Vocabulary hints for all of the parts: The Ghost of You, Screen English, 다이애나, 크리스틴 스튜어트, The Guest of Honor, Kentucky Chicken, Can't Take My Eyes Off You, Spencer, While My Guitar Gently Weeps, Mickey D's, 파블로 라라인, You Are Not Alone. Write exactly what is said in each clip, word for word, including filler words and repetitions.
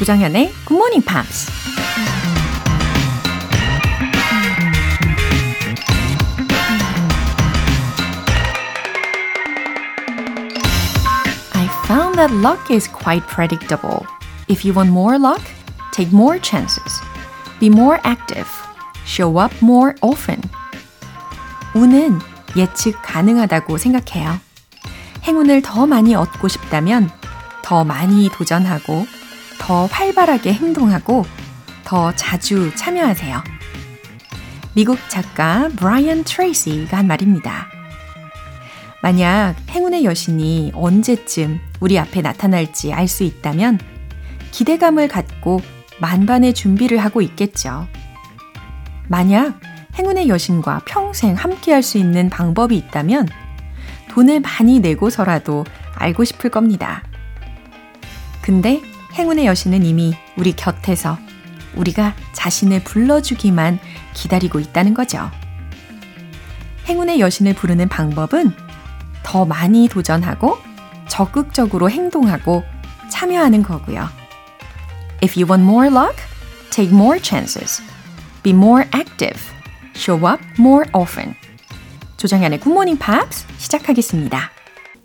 조정현의 굿모닝 팝스. I found that luck is quite predictable. If you want more luck, take more chances. Be more active. Show up more often. 운은 예측 가능하다고 생각해요. 행운을 더 많이 얻고 싶다면 더 많이 도전하고 더 활발하게 행동하고 더 자주 참여하세요. 미국 작가 브라이언 트레이시가 한 말입니다. 만약 행운의 여신이 언제쯤 우리 앞에 나타날지 알 수 있다면 기대감을 갖고 만반의 준비를 하고 있겠죠. 만약 행운의 여신과 평생 함께할 수 있는 방법이 있다면 돈을 많이 내고서라도 알고 싶을 겁니다. 근데 행운의 여신은 이미 우리 곁에서 우리가 자신을 불러주기만 기다리고 있다는 거죠. 행운의 여신을 부르는 방법은 더 많이 도전하고 적극적으로 행동하고 참여하는 거고요. If you want more luck, take more chances. Be more active. Show up more often. 조정현의 굿모닝 팝스 시작하겠습니다.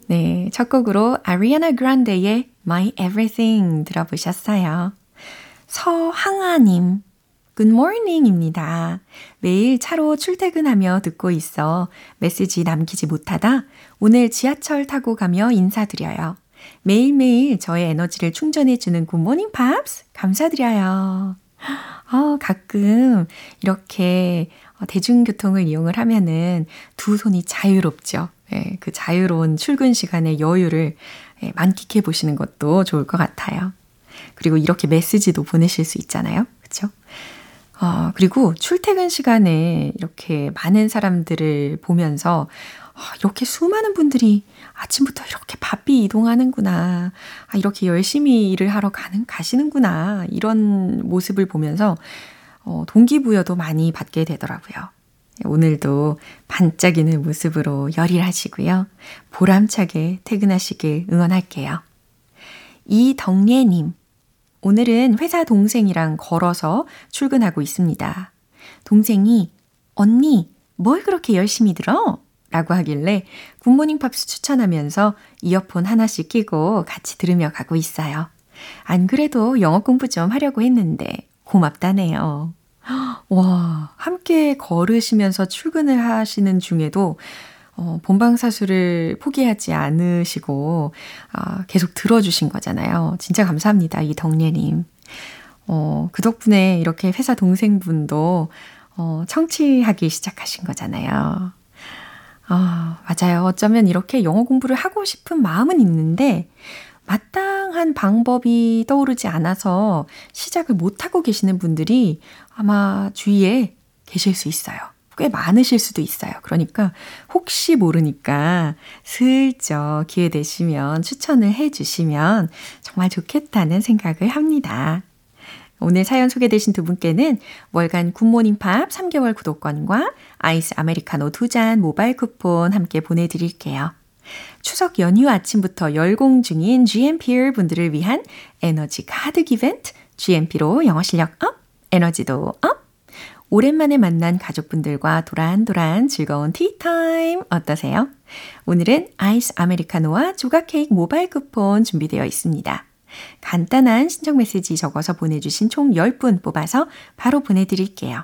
네, 첫 곡으로 아리아나 그란데의 My Everything 들어보셨어요. 서항아님, Good morning입니다. 매일 차로 출퇴근하며 듣고 있어 메시지 남기지 못하다 오늘 지하철 타고 가며 인사드려요. 매일매일 저의 에너지를 충전해주는 굿모닝 팝스 감사드려요. 아, 가끔 이렇게 대중교통을 이용을 하면은 두 손이 자유롭죠. 예, 그 자유로운 출근 시간의 여유를 예, 만끽해 보시는 것도 좋을 것 같아요. 그리고 이렇게 메시지도 보내실 수 있잖아요. 그렇죠? 어, 그리고 출퇴근 시간에 이렇게 많은 사람들을 보면서 어, 이렇게 수많은 분들이 아침부터 이렇게 바삐 이동하는구나. 아, 이렇게 열심히 일을 하러 가는, 가시는구나. 이런 모습을 보면서 어, 동기부여도 많이 받게 되더라고요. 오늘도 반짝이는 모습으로 열일하시고요. 보람차게 퇴근하시길 응원할게요. 이덕례님, 오늘은 회사 동생이랑 걸어서 출근하고 있습니다. 동생이 언니 뭘 그렇게 열심히 들어? 라고 하길래 굿모닝 팝스 추천하면서 이어폰 하나씩 끼고 같이 들으며 가고 있어요. 안 그래도 영어 공부 좀 하려고 했는데 고맙다네요. 와, 함께 걸으시면서 출근을 하시는 중에도 어, 본방사수를 포기하지 않으시고 아, 계속 들어주신 거잖아요. 진짜 감사합니다, 이 덕례님. 어, 그 덕분에 이렇게 회사 동생분도 어, 청취하기 시작하신 거잖아요. 아, 맞아요. 어쩌면 이렇게 영어 공부를 하고 싶은 마음은 있는데 마땅한 방법이 떠오르지 않아서 시작을 못하고 계시는 분들이 아마 주위에 계실 수 있어요. 꽤 많으실 수도 있어요. 그러니까 혹시 모르니까 슬쩍 기회 되시면 추천을 해주시면 정말 좋겠다는 생각을 합니다. 오늘 사연 소개되신 두 분께는 월간 굿모닝팝 삼 개월 구독권과 아이스 아메리카노 두 잔 모바일 쿠폰 함께 보내드릴게요. 추석 연휴 아침부터 열공 중인 지엠피엘 분들을 위한 에너지 가득 이벤트 지엠피로 영어 실력 업, 에너지도 업! 오랜만에 만난 가족분들과 도란도란 즐거운 티타임 어떠세요? 오늘은 아이스 아메리카노와 조각 케이크 모바일 쿠폰 준비되어 있습니다. 간단한 신청 메시지 적어서 보내주신 총 열 분 뽑아서 바로 보내드릴게요.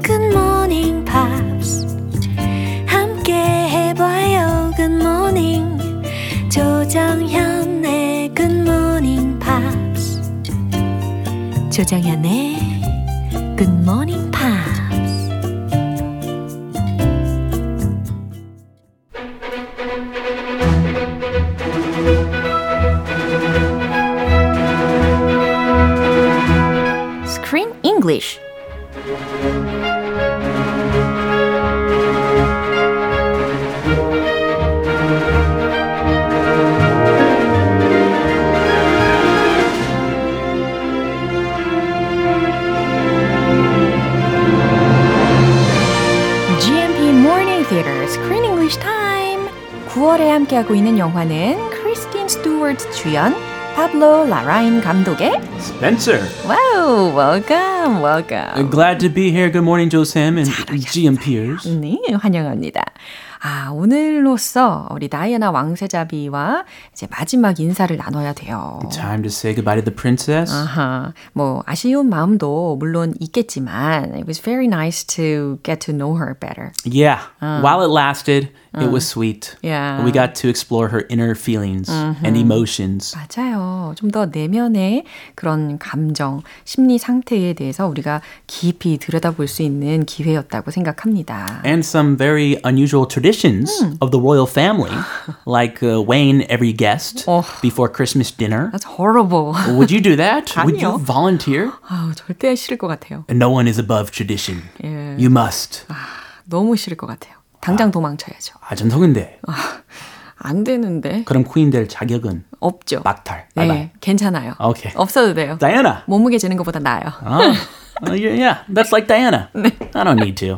굿모닝 팝스 함께 해봐요. 굿모닝 조정현의 굿모닝 팝스 조정현의 굿모닝 팝스. Screen English. 구월에 함께하고 있는 영화는 크리스틴 스튜어트 주연, 파블로 라라인 감독의 Spencer. Wow, welcome, welcome. Glad to be here. Good morning, Joe Sam and 지은 Piers. 네, 환영합니다. 아, 오늘로써 우리 다이애나 왕세자비와 이제 마지막 인사를 나눠야 돼요. Time to say goodbye to the princess. 아하, 뭐 아쉬운 마음도 물론 있겠지만 it was very nice to get to know her better. Yeah, 어. while it lasted, 어. it was sweet. Yeah. We got to explore her inner feelings 음흠. and emotions. 맞아요. 좀 더 내면의 그런 감정, 심리 상태에 대해서 우리가 깊이 들여다볼 수 있는 기회였다고 생각합니다. And some very unusual traditions. Mm. of the royal family, like uh, weighing every guest oh, before Christmas dinner. That's horrible. Would you do that? Would you volunteer? 아, 절대 싫을 것 같아요. And no one is above tradition. 예. You must. 아, 너무 싫을 것 같아요. 당장 아, 도망쳐야죠. 아, 전통인데. 아, 안 되는데. 그럼 퀸 될 자격은? 없죠. 막탈. 네, 바이바이. 괜찮아요. Okay. 없어도 돼요. Diana. 몸무게 재는 것보다 나아요. 아. Uh, yeah, yeah, that's like Diana. I don't need to.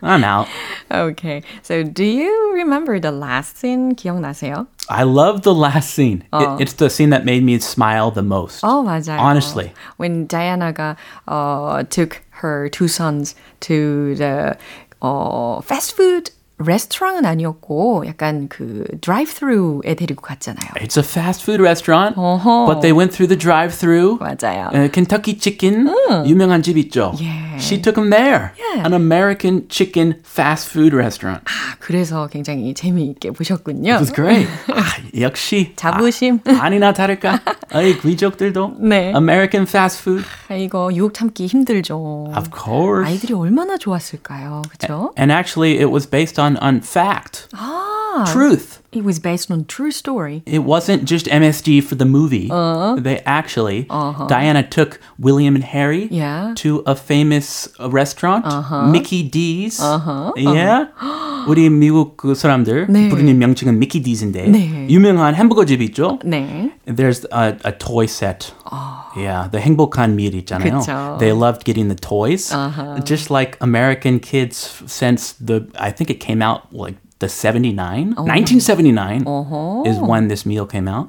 I'm out. Okay, so do you remember the last scene? 기억나세요? I love the last scene. 어. It, it's the scene that made me smile the most. Oh, 맞아요. Honestly. When Diana가 uh, took her two sons to the uh, fast food 레스토랑은 아니었고 약간 그 드라이브스루에 데리고 갔잖아요. It's a fast food restaurant, 어허. but they went through the drive-thru. 맞아요. Uh, Kentucky Chicken, 음. 유명한 집 있죠. 예. She took them there. Yeah. An American chicken fast food restaurant. 아, 그래서 굉장히 재미있게 보셨군요. It was great. 아, 역시. 자부심. 아, 아니나 다를까. 아이, 귀족들도. 네. American fast food. 아, 이거 유혹 참기 힘들죠. Of course. 아이들이 얼마나 좋았을까요. 그렇죠? And actually, it was based on On, on fact. Ah, truth. It was based on true story. It wasn't just M S G for the movie. Uh, they actually, uh-huh. Diana took William and Harry yeah. to a famous restaurant, uh-huh. Mickey D's. Uh-huh. Yeah. Uh-huh. 우리 미국 그 사람들 네. 부르는 명칭은 Mickey D's인데 네. 유명한 햄버거 집이 있죠? 네. There's a, a toy set. Oh. Yeah, the 행복한 밀 있잖아요. 그쵸. They loved getting the toys. Uh-huh. Just like American kids since the, I think it came out like the seventy-nine Oh. nineteen seventy-nine Uh-huh. is when this meal came out.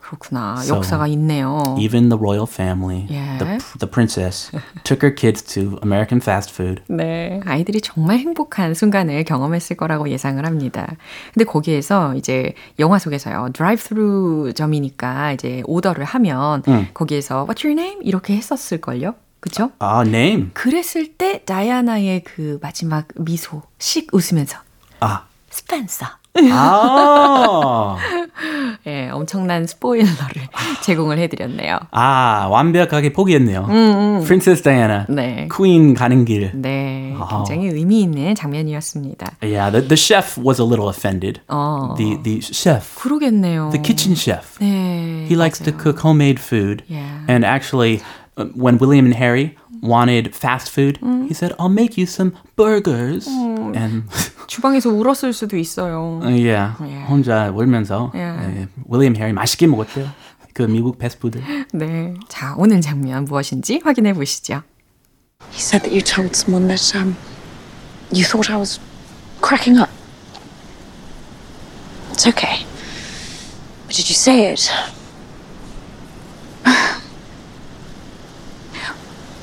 그렇구나. So, 역사가 있네요. Even the royal family, yeah. the, the princess, took her kids to American fast food. 네, 아이들이 정말 행복한 순간을 경험했을 거라고 예상을 합니다. 근데 거기에서 이제 영화 속에서요, 드라이브스루 점이니까 이제 오더를 하면 음. 거기에서 What's your name? 이렇게 했었을걸요? 그렇죠? 아, name. 그랬을 때 다이아나의 그 마지막 미소, 씩 웃으면서 아. 스펜서. 아. 예, 엄청난 스포일러를 제공을 해드렸네요. 아, 완벽하게 포기했네요. 음, 음. Princess Diana, 네. Queen 가는 길. 네, 아. 굉장히 의미 있는 장면이었습니다. Yeah, the, the chef was a little offended. 어. The, the chef. 그러겠네요. The kitchen chef. 네, He likes 맞아요. to cook homemade food. Yeah. And actually, when William and Harry wanted fast food, 음. he said, I'll make you some burgers. 음. And... 주방에서 울었을 수도 있어요. Uh, yeah. yeah. 혼자 울면서 yeah. uh, 윌리엄 해리 맛있게 먹었대요. 그 미국 패스트푸드. 네. 자, 오늘 장면 무엇인지 확인해 보시죠. He said that you told someone that um, you thought I was cracking up. It's okay. But did you say it?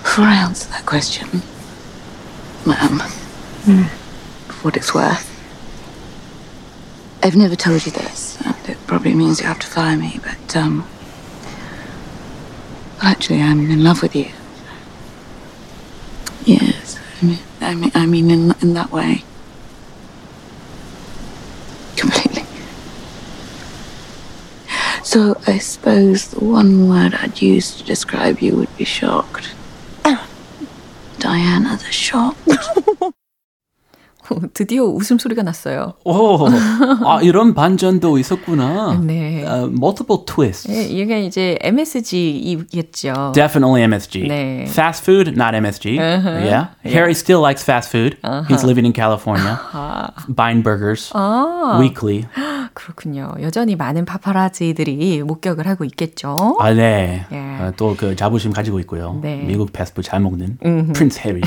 Before I answer that question, ma'am. Mm. What it's worth. I've never told you this, and it probably means you have to fire me, but, um... Well, actually, I'm in love with you. Yes, I mean, I mean, I mean in, in that way. Completely. So, I suppose the one word I'd use to describe you would be shocked. Diana, the shocked. 드디어 웃음소리가 났어요. 오, 아, 이런 반전도 있었구나. 네. Uh, multiple twists. 예, 이게 이제 엠에스지이겠죠. Definitely M S G. 네. Fast food, not M S G. Uh-huh. Yeah. yeah. Harry still likes fast food. Uh-huh. He's living in California. Uh-huh. Buying burgers uh-huh. weekly. 그렇군요. 여전히 많은 파파라지들이 목격을 하고 있겠죠. 아, 네. 예. 아, 또 그 자부심 가지고 있고요. 네. 미국 패스포트 잘 먹는 음흠. 프린스 해리.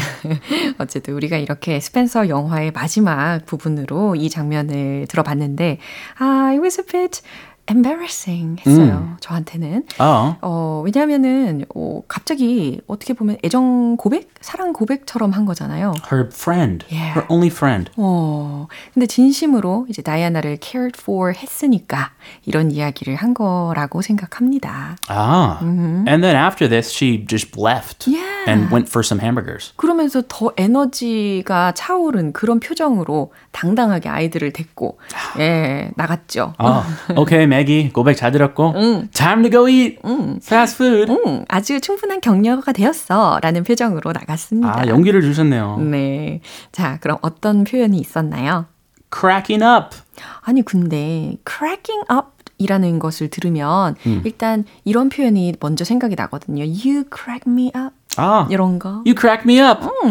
어쨌든 우리가 이렇게 스펜서 영화의 마지막 부분으로 이 장면을 들어봤는데 아, it was a bit embarrassing 했어요. 음. 저한테는. 어. 어, 왜냐하면은 어, 갑자기 어떻게 보면 애정 고백? 사랑 고백처럼 한 거잖아요. Her friend. Yeah. Her only friend. 어, 근데 진심으로 이제 다이아나를 cared for 했으니까 이런 이야기를 한 거라고 생각합니다. 아. Mm-hmm. And then after this she just left yeah. and went for some hamburgers. 그러면서 더 에너지가 차오른 그런 표정으로 당당하게 아이들을 데리고 예, 나갔죠. 아. 오케이, okay, Maggie. 고백 잘 들었고. 응. Time to go eat. 응. Fast food. 응. 아주 충분한 격려가 되었어. 라는 표정으로 나갔습니다. 아, 용기를 주셨네요. 네. 자, 그럼 어떤 표현이 있었나요? Cracking up. 아니, 근데 cracking up 이라는 것을 들으면 음. 일단 이런 표현이 먼저 생각이 나거든요. You crack me up. 아, 이런 거. You crack me up. 음.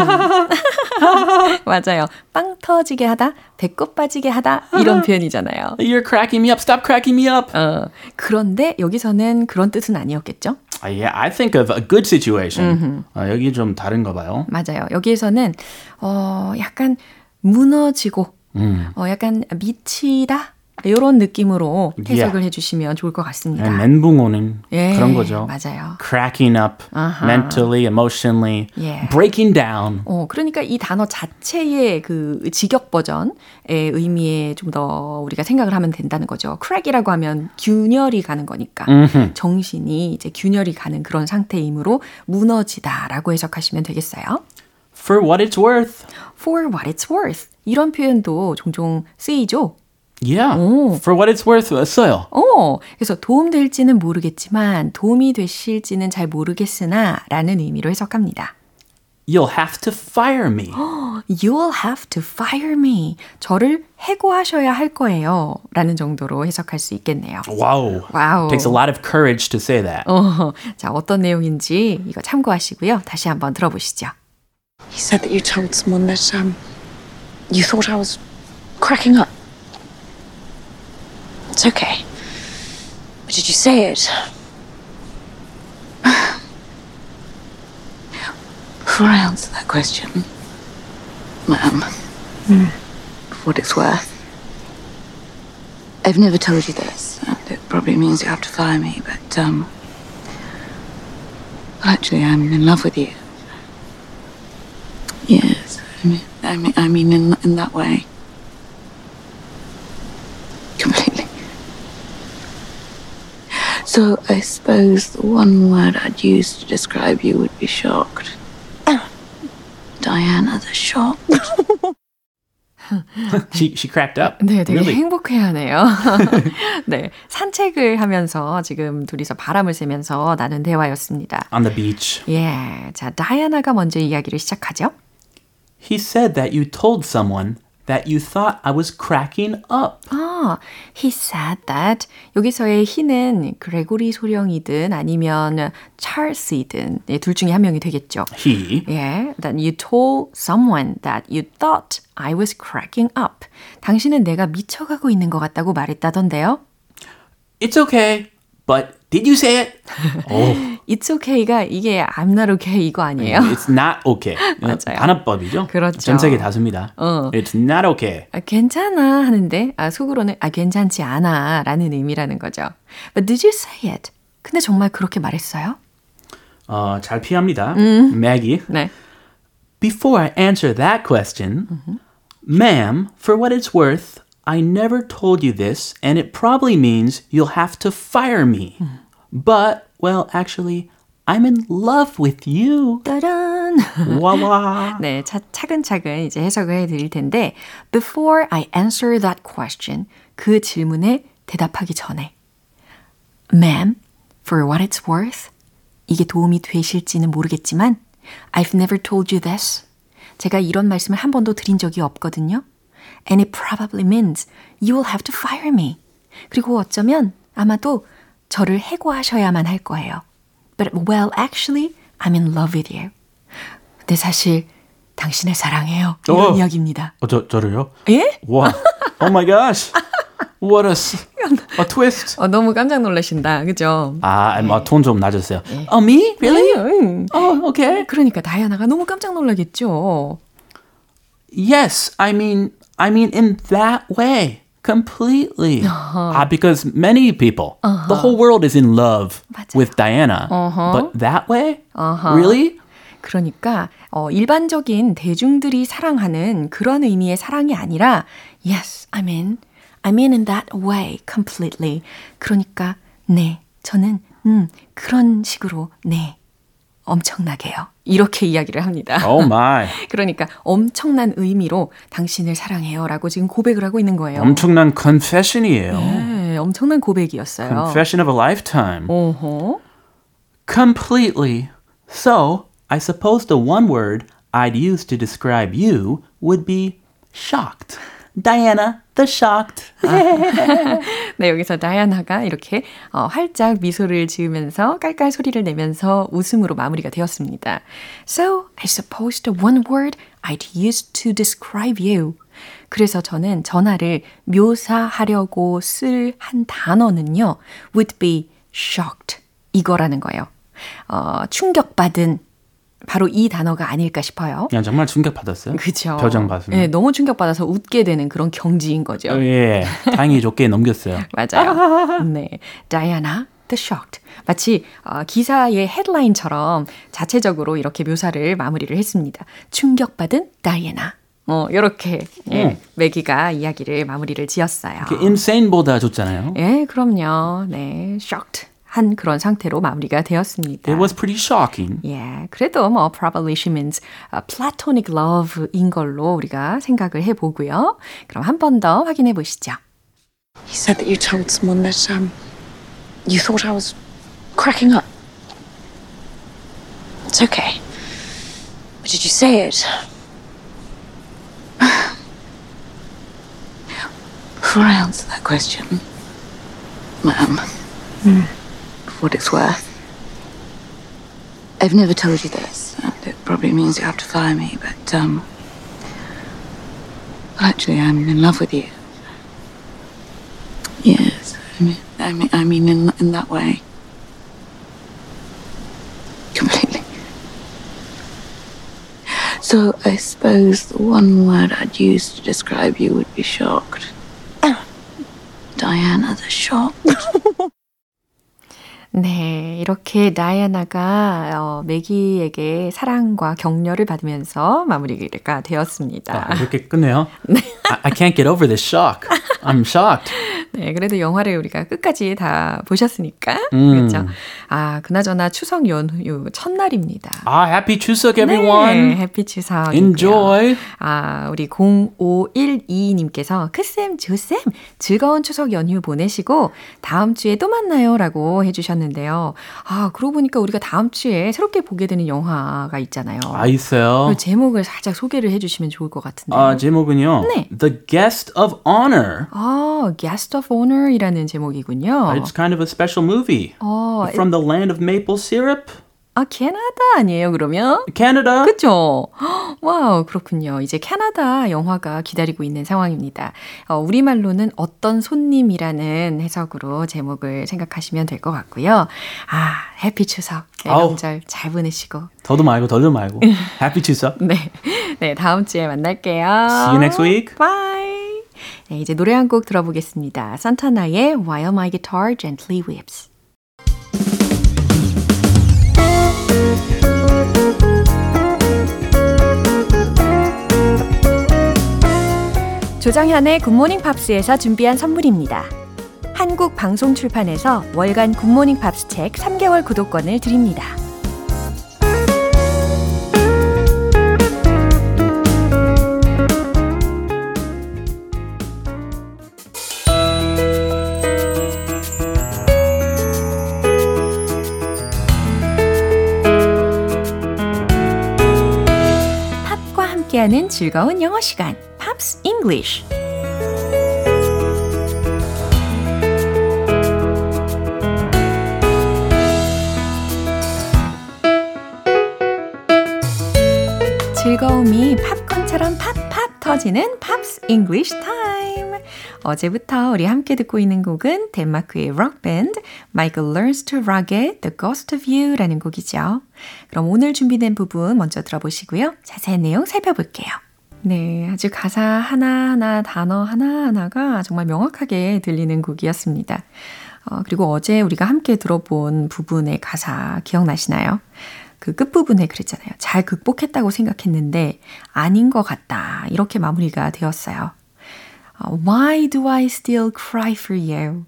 맞아요. 빵 터지게 하다, 배꼽 빠지게 하다 이런 표현이잖아요. You're cracking me up. Stop cracking me up. 어, 그런데 여기서는 그런 뜻은 아니었겠죠? Yeah, I think of a good situation. 아, 여기 좀 다른가 봐요. 맞아요. 여기에서는 어, 약간 무너지고 음. 어, 약간 미치다. 이런 느낌으로 해석을 yeah. 해주시면 좋을 것 같습니다. 멘붕오는 예, 그런 거죠. 맞아요. Cracking up, uh-huh. mentally, emotionally, yeah. breaking down. 어, 그러니까 이 단어 자체의 그 직역 버전의 의미에 좀 더 우리가 생각을 하면 된다는 거죠. Crack이라고 하면 균열이 가는 거니까 mm-hmm. 정신이 이제 균열이 가는 그런 상태이므로 무너지다라고 해석하시면 되겠어요. For what it's worth. For what it's worth. 이런 표현도 종종 쓰이죠. Yeah, 오. for what it's worth 써요. 오, 그래서 도움될지는 모르겠지만 도움이 되실지는 잘 모르겠으나 라는 의미로 해석합니다. You'll have to fire me. You'll have to fire me. 저를 해고하셔야 할 거예요. 라는 정도로 해석할 수 있겠네요. Wow. wow. Takes a lot of courage to say that. 어, 자, 어떤 내용인지 이거 참고하시고요. 다시 한번 들어보시죠. He said that you told someone that um, you thought I was cracking up. It's okay. But did you say it? Before I answer that question, ma'am, mm. for what it's worth, I've never told you this, and it probably means you have to fire me, but, um, well, actually, I'm in love with you. Yes, I mean, I mean, I mean in, in that way. So I suppose the one word I'd use to describe you would be shocked. Diana, the shocked. she, she cracked up. 네, 되게 really? 행복해하네요. 네, 산책을 하면서 지금 둘이서 바람을 쐬면서 나눈 대화였습니다. On the beach. 예, 자, 다이아나가 먼저 이야기를 시작하죠. He said that you told someone that you thought I was cracking up. 아, he said that. 여기서의 he는 그레고리 소령이든 아니면 찰스이든 네, 둘 중에 한 명이 되겠죠. He. 예, that you told someone that you thought I was cracking up. 당신은 내가 미쳐가고 있는 것 같다고 말했다던데요. It's okay, but did you say it? oh. It's okay가 이게 I'm not okay 이거 아니에요? It's not okay. 맞아요. 단어법이죠? 그렇죠. 전 세계 다수입니다. 어. It's not okay. 아, 괜찮아 하는데 아, 속으로는 아, 괜찮지 않아 라는 의미라는 거죠. But did you say it? 근데 정말 그렇게 말했어요? 어, 잘 피합니다. 음. Maggie. 네. Before I answer that question, mm-hmm. ma'am, for what it's worth, I never told you this and it probably means you'll have to fire me. 음. But... Well, actually, I'm in love with you. 따란! 와와! 네, 차, 차근차근 이제 해석을 해드릴 텐데 Before I answer that question, 그 질문에 대답하기 전에 Ma'am, for what it's worth, 이게 도움이 되실지는 모르겠지만 I've never told you this. 제가 이런 말씀을 한 번도 드린 적이 없거든요. And it probably means you will have to fire me. 그리고 어쩌면 아마도 저를 해고하셔야만 할 거예요. But well, actually, I'm in love with you. 근데 사실 당신을 사랑해요. 이런 어, 이야기입니다. 어, 저, 저를요? 예? 와, oh my gosh. What a, a twist. 어, 너무 깜짝 놀라신다. 그죠? 아, 뭐, 톤 좀 낮았어요. 네. Oh, me? Really? Oh, okay. 그러니까 다이아나가 너무 깜짝 놀라겠죠. Yes, I mean, I mean in that way. Completely. Uh-huh. Uh, because many people, uh-huh. the whole world is in love 맞아요. With Diana. Uh-huh. But that way? Uh-huh. Really? 그러니까 어, 일반적인 대중들이 사랑하는 그런 의미의 사랑이 아니라 Yes, I mean, I mean in that way completely. 그러니까 네, 저는 음, 그런 식으로 네, 엄청나게요. 이렇게 이야기를 합니다. Oh my. 그러니까 엄청난 의미로 당신을 사랑해요라고 지금 고백을 하고 있는 거예요. 엄청난 confession이에요. 네, 엄청난 고백이었어요. Confession of a lifetime. 어허. Completely. So, I suppose the one word I'd use to describe you would be shocked. Diana, the shocked. 아. 네, 여기서 다이아나가 이렇게 어, 활짝 미소를 지으면서 깔깔 소리를 내면서 웃음으로 마무리가 되었습니다. So, I suppose the one word I'd use to describe you. 그래서 저는 전화를 묘사하려고 쓸 한 단어는요, would be shocked. 이거라는 거예요. 어, 충격받은 바로 이 단어가 아닐까 싶어요. 야, 정말 충격받았어요. 그렇죠. 표정 봤으면. 네, 너무 충격받아서 웃게 되는 그런 경지인 거죠. 어, 예, 다행히 좋게 넘겼어요. 맞아요. 네, Diana the shocked. 마치 어, 기사의 헤드라인처럼 자체적으로 이렇게 묘사를 마무리를 했습니다. 충격받은 다이애나. 어, 이렇게 예, 음. 매기가 이야기를 마무리를 지었어요. Insane보다 좋잖아요. 예, 그럼요. 네, shocked. 한 그런 상태로 마무리가 되었습니다. It was pretty shocking. 예, yeah, 그래도 뭐 probably she means uh, platonic love인 걸로 우리가 생각을 해보고요. 그럼 한 번 더 확인해 보시죠. He said that you told someone that um, you thought I was cracking up. It's okay. But did you say it? Before I answer that question, ma'am. Mm. What it's worth. I've never told you this, and it probably means you have to fire me, but, um, well, actually, I'm in love with you. Yes, I mean, I mean, I mean in, in that way. Completely. So, I suppose the one word I'd use to describe you would be shocked. Diana, the shocked. 네, 이렇게 다이아나가 어, 매기에게 사랑과 격려를 받으면서 마무리가 되었습니다. 아, 이렇게 끝내요? 네. I, I can't get over this shock. I'm shocked. 네, 그래도 영화를 우리가 끝까지 다 보셨으니까. 음. 그렇죠? 아, 그나저나 추석 연휴 첫날입니다. 아, 해피 추석 everyone. 네, 해피 추석. Enjoy. 아, 우리 공오일이 님께서 크쌤, 조쌤 즐거운 추석 연휴 보내시고 다음 주에 또 만나요라고 해 주셨는데 데요. 아, 그러고 보니까 우리가 다음 주에 새롭게 보게 되는 영화가 있잖아요. 아, 있어요. 제목을 살짝 소개를 해주시면 좋을 것 같은데요. 아, 제목은요. 네. The Guest of Honor. 아, Guest of Honor이라는 제목이군요. It's kind of a special movie. 어, From the land of maple syrup. 아, 캐나다 아니에요, 그러면? 캐나다. 그렇죠. 와우, 그렇군요. 이제 캐나다 영화가 기다리고 있는 상황입니다. 어, 우리말로는 어떤 손님이라는 해석으로 제목을 생각하시면 될 것 같고요. 아, 해피 추석. 네, 명절 잘 보내시고. 더도 말고 덜도 말고. 해피 추석. 네. 네, 다음 주에 만날게요. See you next week. Bye. 네, 이제 노래 한 곡 들어보겠습니다. 산타나의 While My Guitar Gently Weeps. 조정현의 굿모닝 팝스에서 준비한 선물입니다. 한국 방송 출판에서 월간 굿모닝 팝스 책 삼 개월 구독권을 드립니다. 팝과 함께하는 즐거운 영어 시간. Pops English. 즐거움이 팝콘처럼 팝팝 터지는 팝스 잉글리쉬 타임. 어제부터 우리 함께 듣고 있는 곡은 덴마크의 록밴드 Michael Learns to Rock의 The Ghost of You라는 곡이죠. 그럼 오늘 준비된 부분 먼저 들어보시고요. 자세한 내용 살펴볼게요. 네, 아주 가사 하나하나, 단어 하나하나가 정말 명확하게 들리는 곡이었습니다. 어, 그리고 어제 우리가 함께 들어본 부분의 가사 기억나시나요? 그 끝부분에 그랬잖아요. 잘 극복했다고 생각했는데 아닌 것 같다. 이렇게 마무리가 되었어요. 어, Why do I still cry for you?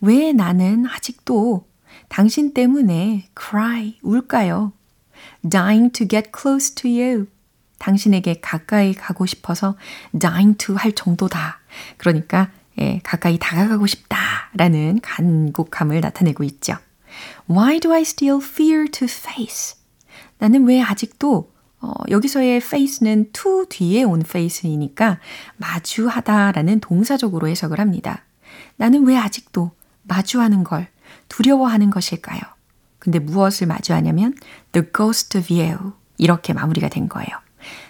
왜 나는 아직도 당신 때문에 cry, 울까요? Dying to get close to you. 당신에게 가까이 가고 싶어서 dying to 할 정도다. 그러니까 예, 가까이 다가가고 싶다라는 간곡함을 나타내고 있죠. Why do I still fear to face? 나는 왜 아직도 어, 여기서의 face는 to 뒤에 온 face이니까 마주하다라는 동사적으로 해석을 합니다. 나는 왜 아직도 마주하는 걸 두려워하는 것일까요? 근데 무엇을 마주하냐면 The Ghost of You 이렇게 마무리가 된 거예요.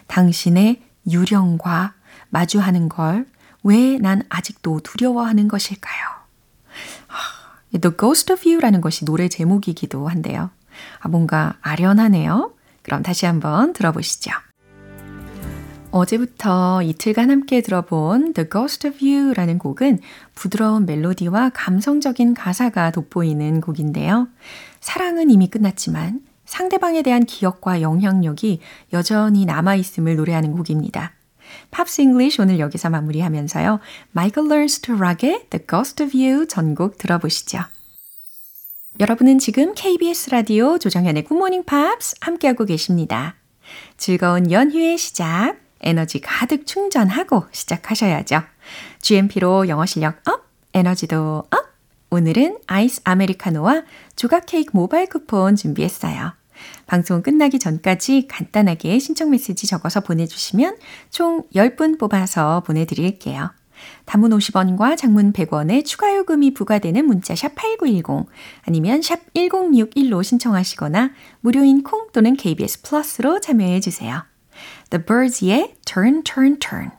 당신의 유령과 마주하는 걸 왜 난 아직도 두려워하는 것일까요? The Ghost of You라는 것이 노래 제목이기도 한데요. 아, 뭔가 아련하네요. 그럼 다시 한번 들어보시죠. 어제부터 이틀간 함께 들어본 The Ghost of You라는 곡은 부드러운 멜로디와 감성적인 가사가 돋보이는 곡인데요. 사랑은 이미 끝났지만 상대방에 대한 기억과 영향력이 여전히 남아있음을 노래하는 곡입니다. 팝스 잉글리쉬 오늘 여기서 마무리하면서요. Michael Learns to Rock의 The Ghost of You 전곡 들어보시죠. 여러분은 지금 케이비에스 라디오 조정현의 굿모닝 팝스 함께하고 계십니다. 즐거운 연휴의 시작, 에너지 가득 충전하고 시작하셔야죠. 지엠피로 영어 실력 업, 에너지도 업! 오늘은 아이스 아메리카노와 조각 케이크 모바일 쿠폰 준비했어요. 방송 끝나기 전까지 간단하게 신청 메시지 적어서 보내주시면 총 열 분 뽑아서 보내드릴게요. 단문 오십 원과 장문 백 원의 추가 요금이 부과되는 문자 샵 팔구일공 아니면 샵 일공육일로 신청하시거나 무료인 콩 또는 케이비에스 플러스로 참여해주세요. The Birds의 Turn Turn Turn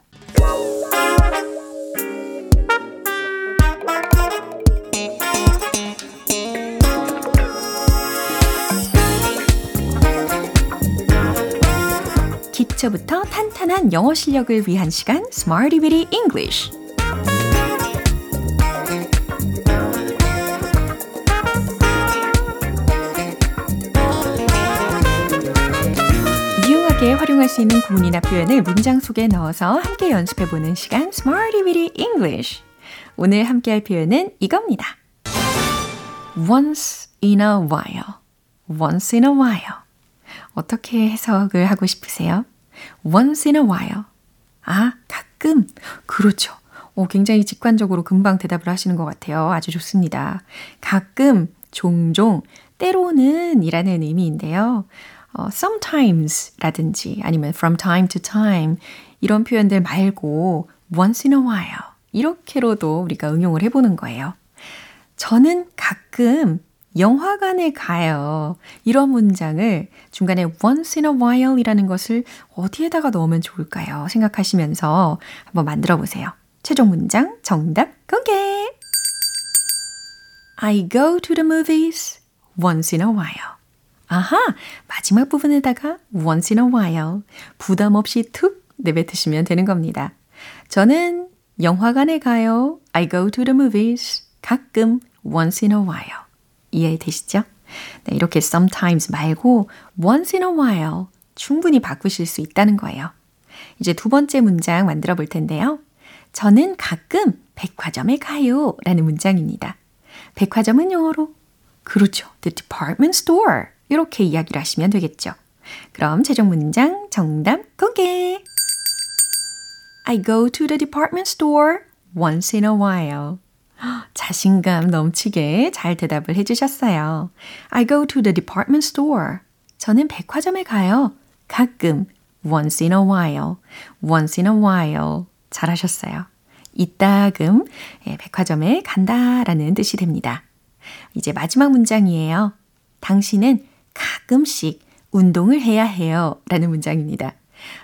부터 탄탄한 영어 실력을 위한 시간 Smarty Bitty English 유용하게 활용할 수 있는 구문이나 표현을 문장 속에 넣어서 함께 연습해보는 시간 Smarty Bitty English 오늘 함께할 표현은 이겁니다. Once in a while Once in a while 어떻게 해석을 하고 싶으세요? Once in a while. 아, 가끔. 그렇죠. 오, 굉장히 직관적으로 금방 대답을 하시는 것 같아요. 아주 좋습니다. 가끔, 종종, 때로는 이라는 의미인데요. 어, sometimes라든지 아니면 from time to time 이런 표현들 말고 once in a while 이렇게로도 우리가 응용을 해보는 거예요. 저는 가끔 영화관에 가요. 이런 문장을 중간에 once in a while 이라는 것을 어디에다가 넣으면 좋을까요? 생각하시면서 한번 만들어 보세요. 최종 문장 정답 공개! I go to the movies once in a while. 아하! 마지막 부분에다가 once in a while. 부담 없이 툭 내뱉으시면 되는 겁니다. 저는 영화관에 가요. I go to the movies. 가끔 once in a while. 이해되시죠? 네, 이렇게 sometimes 말고 once in a while 충분히 바꾸실 수 있다는 거예요. 이제 두 번째 문장 만들어 볼 텐데요. 저는 가끔 백화점에 가요 라는 문장입니다. 백화점은 영어로 그렇죠. The department store 이렇게 이야기를 하시면 되겠죠. 그럼 최종 문장 정답 공개! I go to the department store once in a while. 자신감 넘치게 잘 대답을 해주셨어요. I go to the department store. 저는 백화점에 가요. 가끔. Once in a while. Once in a while. 잘하셨어요. 이따금 백화점에 간다라는 뜻이 됩니다. 이제 마지막 문장이에요. 당신은 가끔씩 운동을 해야 해요. 라는 문장입니다.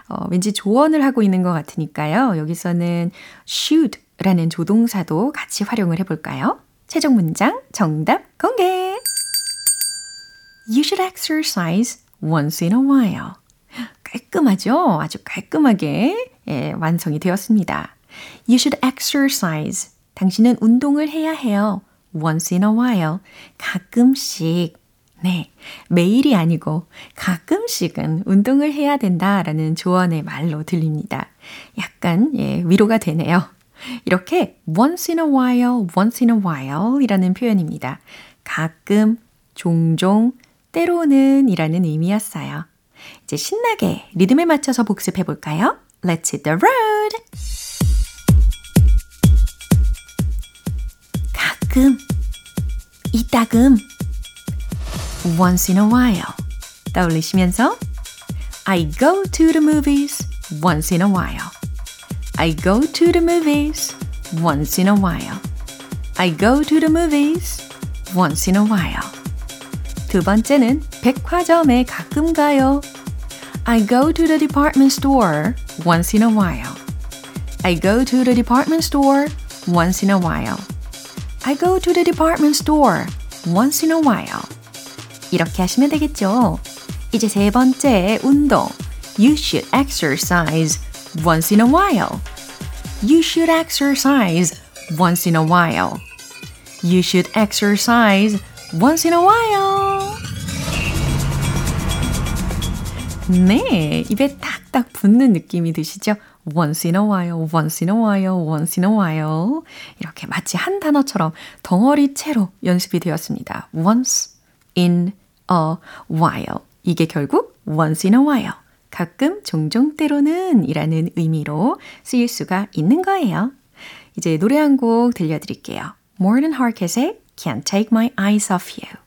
어, 왠지 조언을 하고 있는 것 같으니까요. 여기서는 should라는 조동사도 같이 활용을 해볼까요? 최종 문장 정답 공개! You should exercise once in a while. 깔끔하죠? 아주 깔끔하게 예, 완성이 되었습니다. You should exercise. 당신은 운동을 해야 해요. Once in a while. 가끔씩. 네, 매일이 아니고 가끔씩은 운동을 해야 된다라는 조언의 말로 들립니다. 약간 예, 위로가 되네요. 이렇게 once in a while, once in a while 이라는 표현입니다. 가끔, 종종, 때로는 이라는 의미였어요. 이제 신나게 리듬에 맞춰서 복습해 볼까요? Let's hit the road! 가끔, 이따금, once in a while 떠올리시면서 I go to the movies once in a while. I go to the movies once in a while. I go to the movies once in a while. 두 번째는 백화점에 가끔 가요. I go to the department store once in a while. I go to the department store once in a while. I go to the department store once in a while. 이렇게 하시면 되겠죠. 이제 세 번째 운동. You should exercise once in a while. You should exercise once in a while. You should exercise once in a while. 네, 입에 딱딱 붙는 느낌이 드시죠? Once in a while, once in a while, once in a while. 이렇게 마치 한 단어처럼 덩어리째로 연습이 되었습니다. Once in a while. 이게 결국 once in a while. 가끔, 종종, 때로는 이라는 의미로 쓰일 수가 있는 거예요. 이제 노래 한 곡 들려드릴게요. Morten Harkett의 Can't Take My Eyes Off You.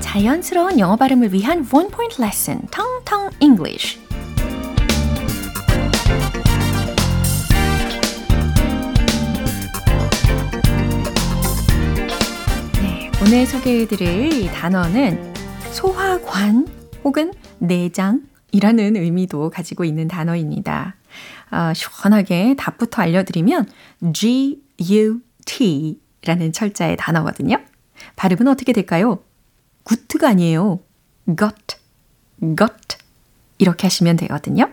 자연스러운 영어 발음을 위한 One Point Lesson, Tong Tong English. 오늘 소개해드릴 단어는 소화관 혹은 내장이라는 의미도 가지고 있는 단어입니다. 어, 시원하게 답부터 알려드리면 지 유 티라는 철자의 단어거든요. 발음은 어떻게 될까요? gut가 아니에요. gut, gut 이렇게 하시면 되거든요.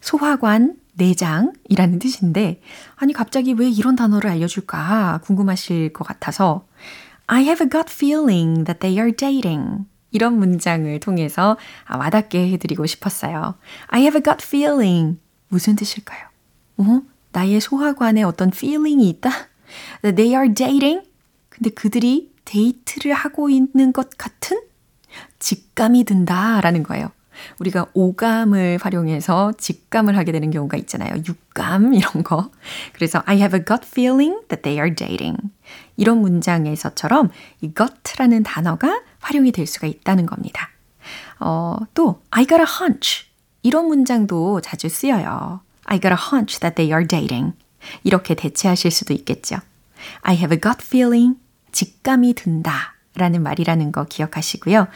소화관, 내장이라는 뜻인데 아니 갑자기 왜 이런 단어를 알려줄까 궁금하실 것 같아서 I have a gut feeling that they are dating. 이런 문장을 통해서 와닿게 해드리고 싶었어요. I have a gut feeling. 무슨 뜻일까요? 어? 나의 소화관에 어떤 feeling이 있다? That they are dating? 근데 그들이 데이트를 하고 있는 것 같은 직감이 든다라는 거예요. 우리가 오감을 활용해서 직감을 하게 되는 경우가 있잖아요. 육감 이런 거. 그래서 I have a gut feeling that they are dating. 이런 문장에서처럼 이 gut라는 단어가 활용이 될 수가 있다는 겁니다. 어, 또 I got a hunch. 이런 문장도 자주 쓰여요. I got a hunch that they are dating. 이렇게 대체하실 수도 있겠죠. I have a gut feeling. 직감이 든다 라는 말이라는 거 기억하시고요.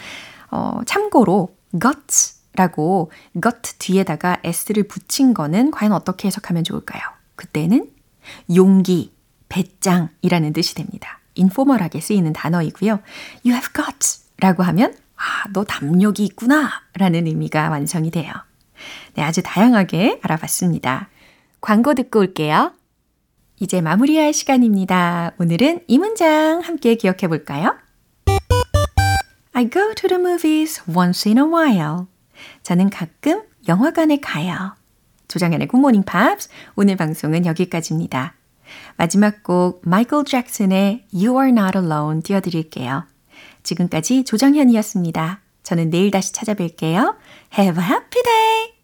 어, 참고로 gut라고 gut 뒤에다가 s를 붙인 거는 과연 어떻게 해석하면 좋을까요? 그때는 용기, 배짱이라는 뜻이 됩니다. 인포멀하게 쓰이는 단어이고요. You have guts라고 하면 아, 너 담력이 있구나 라는 의미가 완성이 돼요. 네, 아주 다양하게 알아봤습니다. 광고 듣고 올게요. 이제 마무리할 시간입니다. 오늘은 이 문장 함께 기억해 볼까요? I go to the movies once in a while. 저는 가끔 영화관에 가요. 조정현의 Good Morning Pops 오늘 방송은 여기까지입니다. 마지막 곡 마이클 잭슨의 You Are Not Alone 띄워드릴게요. 지금까지 조정현이었습니다. 저는 내일 다시 찾아뵐게요. Have a happy day!